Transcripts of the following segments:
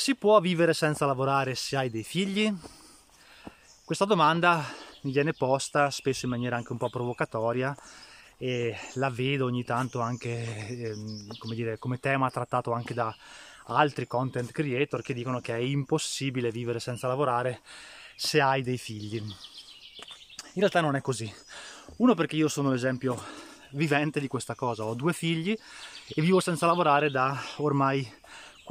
Si può vivere senza lavorare se hai dei figli? Questa domanda mi viene posta spesso in maniera anche un po' provocatoria e la vedo ogni tanto anche come tema trattato anche da altri content creator che dicono che è impossibile vivere senza lavorare se hai dei figli. In realtà non è così. Uno, perché io sono l'esempio vivente di questa cosa, ho 2 figli e vivo senza lavorare da ormai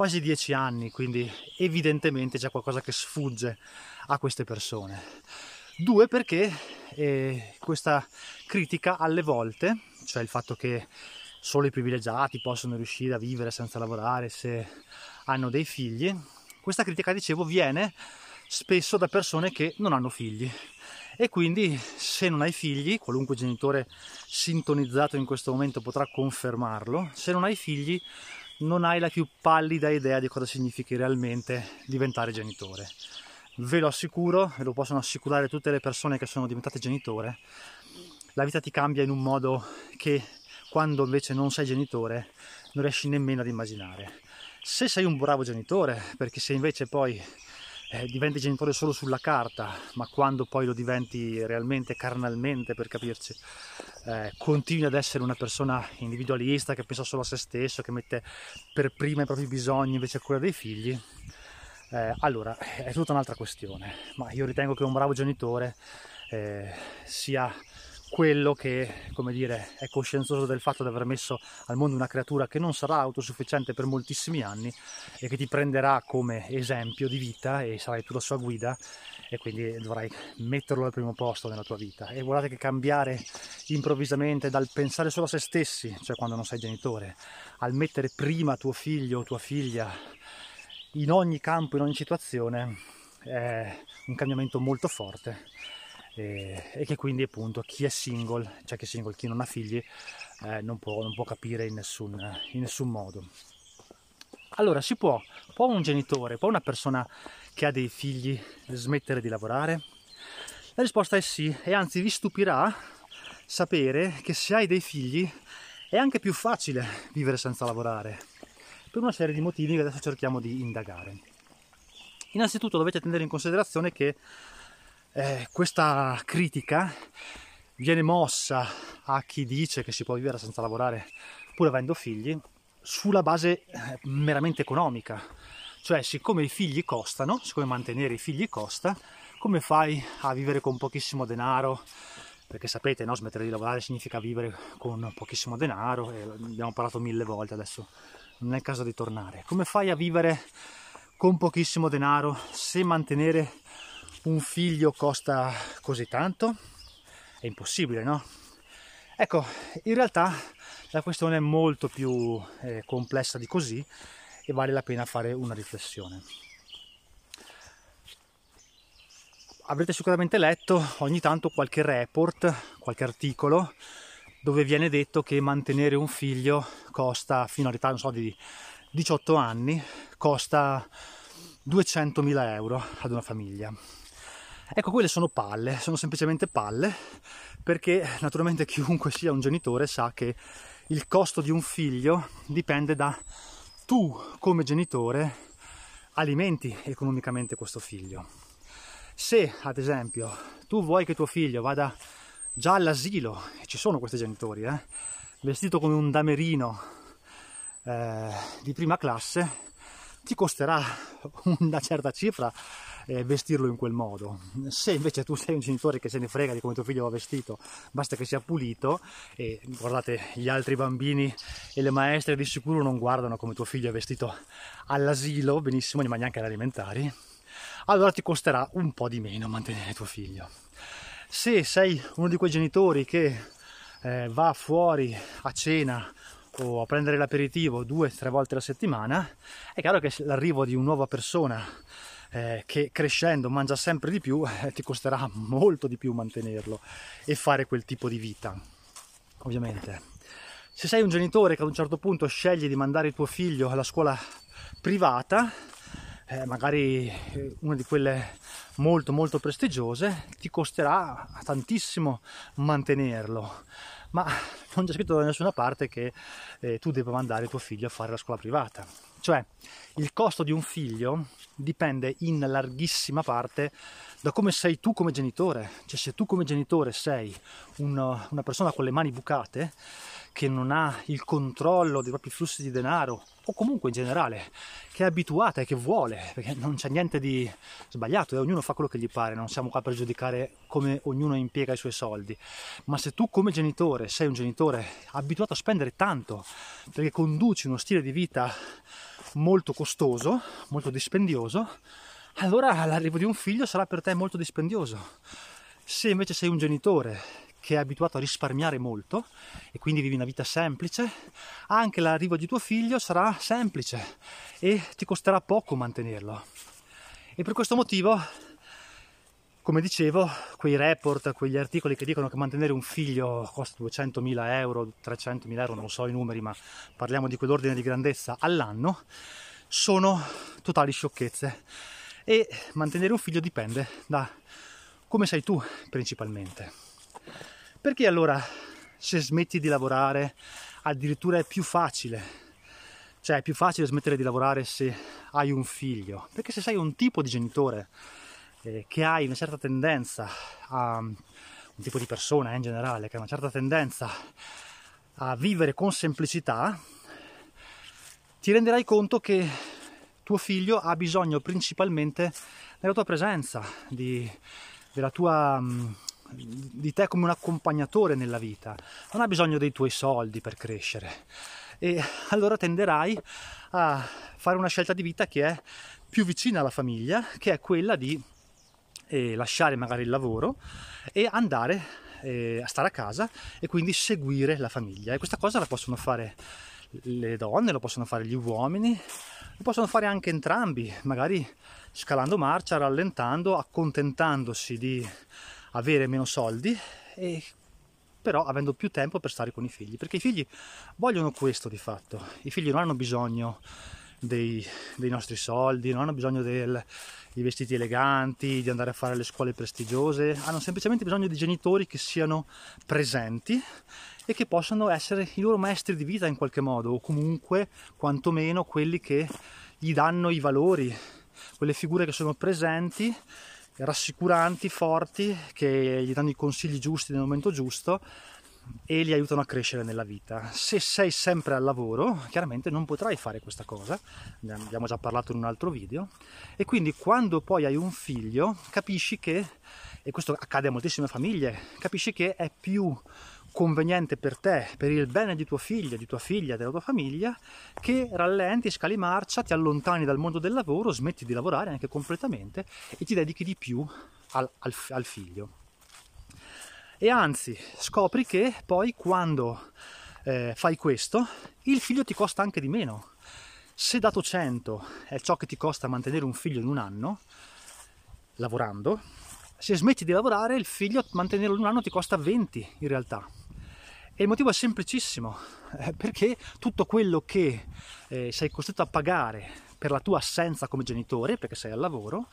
quasi 10 anni, quindi evidentemente c'è qualcosa che sfugge a queste persone. 2, perché questa critica alle volte, cioè il fatto che solo i privilegiati possono riuscire a vivere senza lavorare se hanno dei figli, questa critica, dicevo, viene spesso da persone che non hanno figli. E quindi, se non hai figli, qualunque genitore sintonizzato in questo momento potrà confermarlo, se non hai figli non hai la più pallida idea di cosa significhi realmente diventare genitore. Ve lo assicuro, e lo possono assicurare tutte le persone che sono diventate genitore, la vita ti cambia in un modo che quando invece non sei genitore non riesci nemmeno ad immaginare. Se sei un bravo genitore, perché se invece poi diventi genitore solo sulla carta, ma quando poi lo diventi realmente, carnalmente, per capirci, continui ad essere una persona individualista che pensa solo a se stesso, che mette per prima i propri bisogni invece a cura dei figli, allora è tutta un'altra questione. Ma io ritengo che un bravo genitore sia quello che, come dire, è coscienzioso del fatto di aver messo al mondo una creatura che non sarà autosufficiente per moltissimi anni e che ti prenderà come esempio di vita e sarai tu la sua guida, e quindi dovrai metterlo al primo posto nella tua vita. E guardate che cambiare improvvisamente dal pensare solo a se stessi, cioè quando non sei genitore, al mettere prima tuo figlio o tua figlia in ogni campo, in ogni situazione, è un cambiamento molto forte. E che quindi, appunto, chi è single, chi non ha figli, non può capire in nessun modo. Allora, può un genitore, può una persona che ha dei figli smettere di lavorare? La risposta è sì, e anzi vi stupirà sapere che se hai dei figli è anche più facile vivere senza lavorare, per una serie di motivi che adesso cerchiamo di indagare. Innanzitutto dovete tenere in considerazione che questa critica viene mossa a chi dice che si può vivere senza lavorare pur avendo figli sulla base meramente economica, cioè siccome i figli costano, siccome mantenere i figli costa, come fai a vivere con pochissimo denaro? Perché sapete, no? Smettere di lavorare significa vivere con pochissimo denaro, e abbiamo parlato 1000 volte, adesso non è il caso di tornare. Come fai a vivere con pochissimo denaro se mantenere un figlio costa così tanto? È impossibile, no? Ecco, in realtà la questione è molto più complessa di così e vale la pena fare una riflessione. Avrete sicuramente letto ogni tanto qualche report, qualche articolo dove viene detto che mantenere un figlio costa, fino all'età, non so, di 18 anni, costa 200.000 euro ad una famiglia. Ecco, quelle sono palle, sono semplicemente palle, perché naturalmente chiunque sia un genitore sa che il costo di un figlio dipende da tu come genitore alimenti economicamente questo figlio. Se ad esempio tu vuoi che tuo figlio vada già all'asilo, e ci sono questi genitori, vestito come un damerino di prima classe, ti costerà una certa cifra vestirlo in quel modo. Se invece tu sei un genitore che se ne frega di come tuo figlio va vestito, basta che sia pulito, e guardate, gli altri bambini e le maestre di sicuro non guardano come tuo figlio è vestito all'asilo, benissimo, ma neanche alle elementari, allora ti costerà un po' di meno mantenere tuo figlio. Se sei uno di quei genitori che va fuori a cena o a prendere l'aperitivo 2-3 volte alla settimana, è chiaro che l'arrivo di una nuova persona che crescendo mangia sempre di più, ti costerà molto di più mantenerlo e fare quel tipo di vita, ovviamente. Se sei un genitore che ad un certo punto sceglie di mandare tuo figlio alla scuola privata, magari una di quelle molto molto prestigiose, ti costerà tantissimo mantenerlo, ma non c'è scritto da nessuna parte che tu debba mandare tuo figlio a fare la scuola privata. Cioè, il costo di un figlio dipende in larghissima parte da come sei tu come genitore. Cioè, se tu come genitore sei una persona con le mani bucate, che non ha il controllo dei propri flussi di denaro, o comunque in generale, che è abituata e che vuole, perché non c'è niente di sbagliato, ognuno fa quello che gli pare, non siamo qua per giudicare come ognuno impiega i suoi soldi, ma se tu come genitore sei un genitore abituato a spendere tanto, perché conduci uno stile di vita molto costoso, molto dispendioso, allora l'arrivo di un figlio sarà per te molto dispendioso. Se invece sei un genitore che è abituato a risparmiare molto e quindi vivi una vita semplice, anche l'arrivo di tuo figlio sarà semplice e ti costerà poco mantenerlo. E per questo motivo, come dicevo, quei report, quegli articoli che dicono che mantenere un figlio costa 200.000 euro, 300.000 euro, non so i numeri, ma parliamo di quell'ordine di grandezza all'anno, sono totali sciocchezze. E mantenere un figlio dipende da come sei tu principalmente. Perché allora, se smetti di lavorare, addirittura è più facile, cioè è più facile smettere di lavorare se hai un figlio? Perché se sei un tipo di genitore che hai una certa tendenza, un tipo di persona in generale, che ha una certa tendenza a vivere con semplicità, ti renderai conto che tuo figlio ha bisogno principalmente della tua presenza, di te come un accompagnatore nella vita, non ha bisogno dei tuoi soldi per crescere, e allora tenderai a fare una scelta di vita che è più vicina alla famiglia, che è quella di lasciare magari il lavoro e andare a stare a casa e quindi seguire la famiglia. E questa cosa la possono fare le donne, lo possono fare gli uomini, lo possono fare anche entrambi, magari scalando marcia, rallentando, accontentandosi di avere meno soldi, e però avendo più tempo per stare con i figli, perché i figli vogliono questo di fatto. I figli non hanno bisogno dei nostri soldi, non hanno bisogno dei vestiti eleganti, di andare a fare le scuole prestigiose, hanno semplicemente bisogno di genitori che siano presenti e che possano essere i loro maestri di vita in qualche modo, o comunque quantomeno quelli che gli danno i valori, quelle figure che sono presenti, rassicuranti, forti, che gli danno i consigli giusti nel momento giusto e li aiutano a crescere nella vita. Se sei sempre al lavoro, chiaramente non potrai fare questa cosa, ne abbiamo già parlato in un altro video, e quindi quando poi hai un figlio capisci che, e questo accade a moltissime famiglie, capisci che è più conveniente per te, per il bene di tuo figlio, di tua figlia, della tua famiglia, che rallenti, scali marcia, ti allontani dal mondo del lavoro, smetti di lavorare anche completamente e ti dedichi di più al figlio. E anzi, scopri che poi quando fai questo, il figlio ti costa anche di meno. Se dato 100 è ciò che ti costa mantenere un figlio in un anno, lavorando, se smetti di lavorare, il figlio mantenerlo in un anno ti costa 20 in realtà. E il motivo è semplicissimo, perché tutto quello che sei costretto a pagare per la tua assenza come genitore, perché sei al lavoro,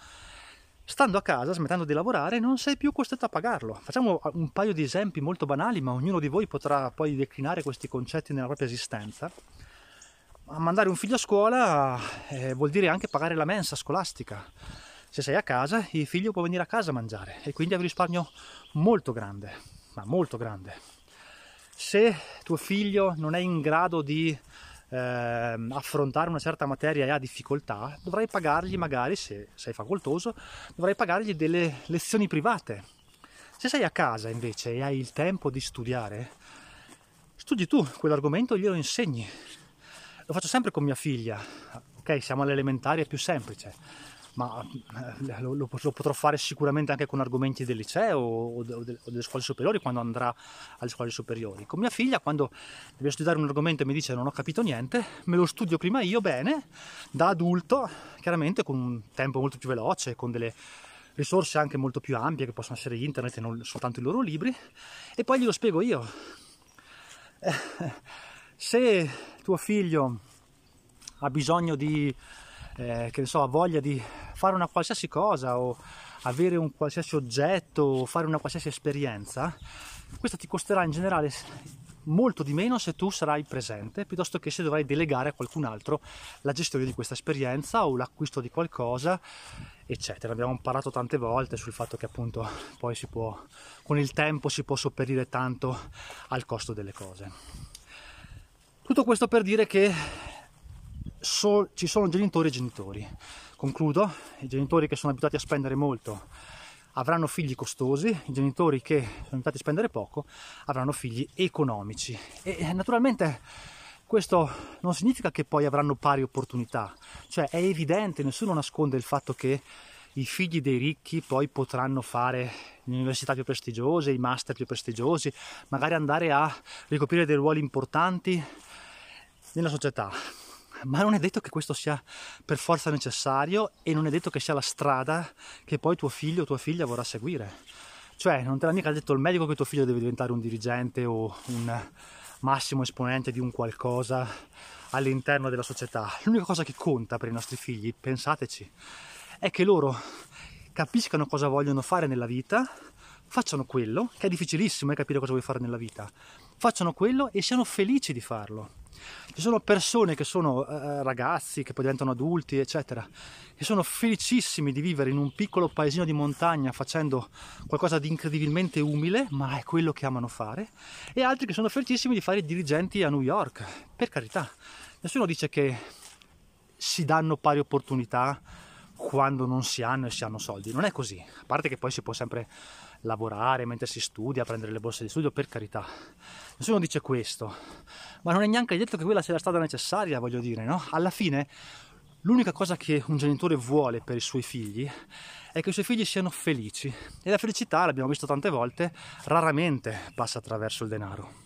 stando a casa, smettendo di lavorare, non sei più costretto a pagarlo. Facciamo un paio di esempi molto banali, ma ognuno di voi potrà poi declinare questi concetti nella propria esistenza. Ma mandare un figlio a scuola vuol dire anche pagare la mensa scolastica. Se sei a casa, il figlio può venire a casa a mangiare e quindi hai un risparmio molto grande, ma molto grande. Se tuo figlio non è in grado di affrontare una certa materia e ha difficoltà, dovrai pagargli, magari se sei facoltoso, dovrai pagargli delle lezioni private. Se sei a casa invece e hai il tempo di studiare, studi tu quell'argomento e glielo insegni. Lo faccio sempre con mia figlia, ok, siamo all'elementare, è più semplice, ma lo potrò fare sicuramente anche con argomenti del liceo o delle scuole superiori, quando andrà alle scuole superiori. Con mia figlia, quando deve studiare un argomento e mi dice non ho capito niente, me lo studio prima io bene, da adulto, chiaramente con un tempo molto più veloce, con delle risorse anche molto più ampie che possono essere internet e non soltanto i loro libri, e poi glielo spiego io. Se tuo figlio ha bisogno di che ne so, ha voglia di fare una qualsiasi cosa o avere un qualsiasi oggetto o fare una qualsiasi esperienza, questa ti costerà in generale molto di meno se tu sarai presente, piuttosto che se dovrai delegare a qualcun altro la gestione di questa esperienza o l'acquisto di qualcosa, eccetera. Abbiamo imparato tante volte sul fatto che appunto poi si può, con il tempo si può sopperire tanto al costo delle cose. Tutto questo per dire che ci sono genitori e genitori. Concludo: i genitori che sono abituati a spendere molto avranno figli costosi, i genitori che sono abituati a spendere poco avranno figli economici. E naturalmente questo non significa che poi avranno pari opportunità, cioè è evidente, nessuno nasconde il fatto che i figli dei ricchi poi potranno fare le università più prestigiose, i master più prestigiosi, magari andare a ricoprire dei ruoli importanti nella società. Ma non è detto che questo sia per forza necessario e non è detto che sia la strada che poi tuo figlio o tua figlia vorrà seguire. Cioè, non te l'ha mica detto il medico che tuo figlio deve diventare un dirigente o un massimo esponente di un qualcosa all'interno della società. L'unica cosa che conta per i nostri figli, pensateci, è che loro capiscano cosa vogliono fare nella vita, facciano quello, che è difficilissimo capire cosa vuoi fare nella vita, facciano quello e siano felici di farlo. Ci sono persone che sono ragazzi, che poi diventano adulti, eccetera, che sono felicissimi di vivere in un piccolo paesino di montagna facendo qualcosa di incredibilmente umile, ma è quello che amano fare, e altri che sono felicissimi di fare i dirigenti a New York. Per carità, nessuno dice che si danno pari opportunità quando non si hanno e si hanno soldi, non è così, a parte che poi si può sempre lavorare mentre si studia, prendere le borse di studio, per carità, nessuno dice questo, ma non è neanche detto che quella sia la strada necessaria, voglio dire, no? Alla fine l'unica cosa che un genitore vuole per i suoi figli è che i suoi figli siano felici, e la felicità, l'abbiamo visto tante volte, raramente passa attraverso il denaro.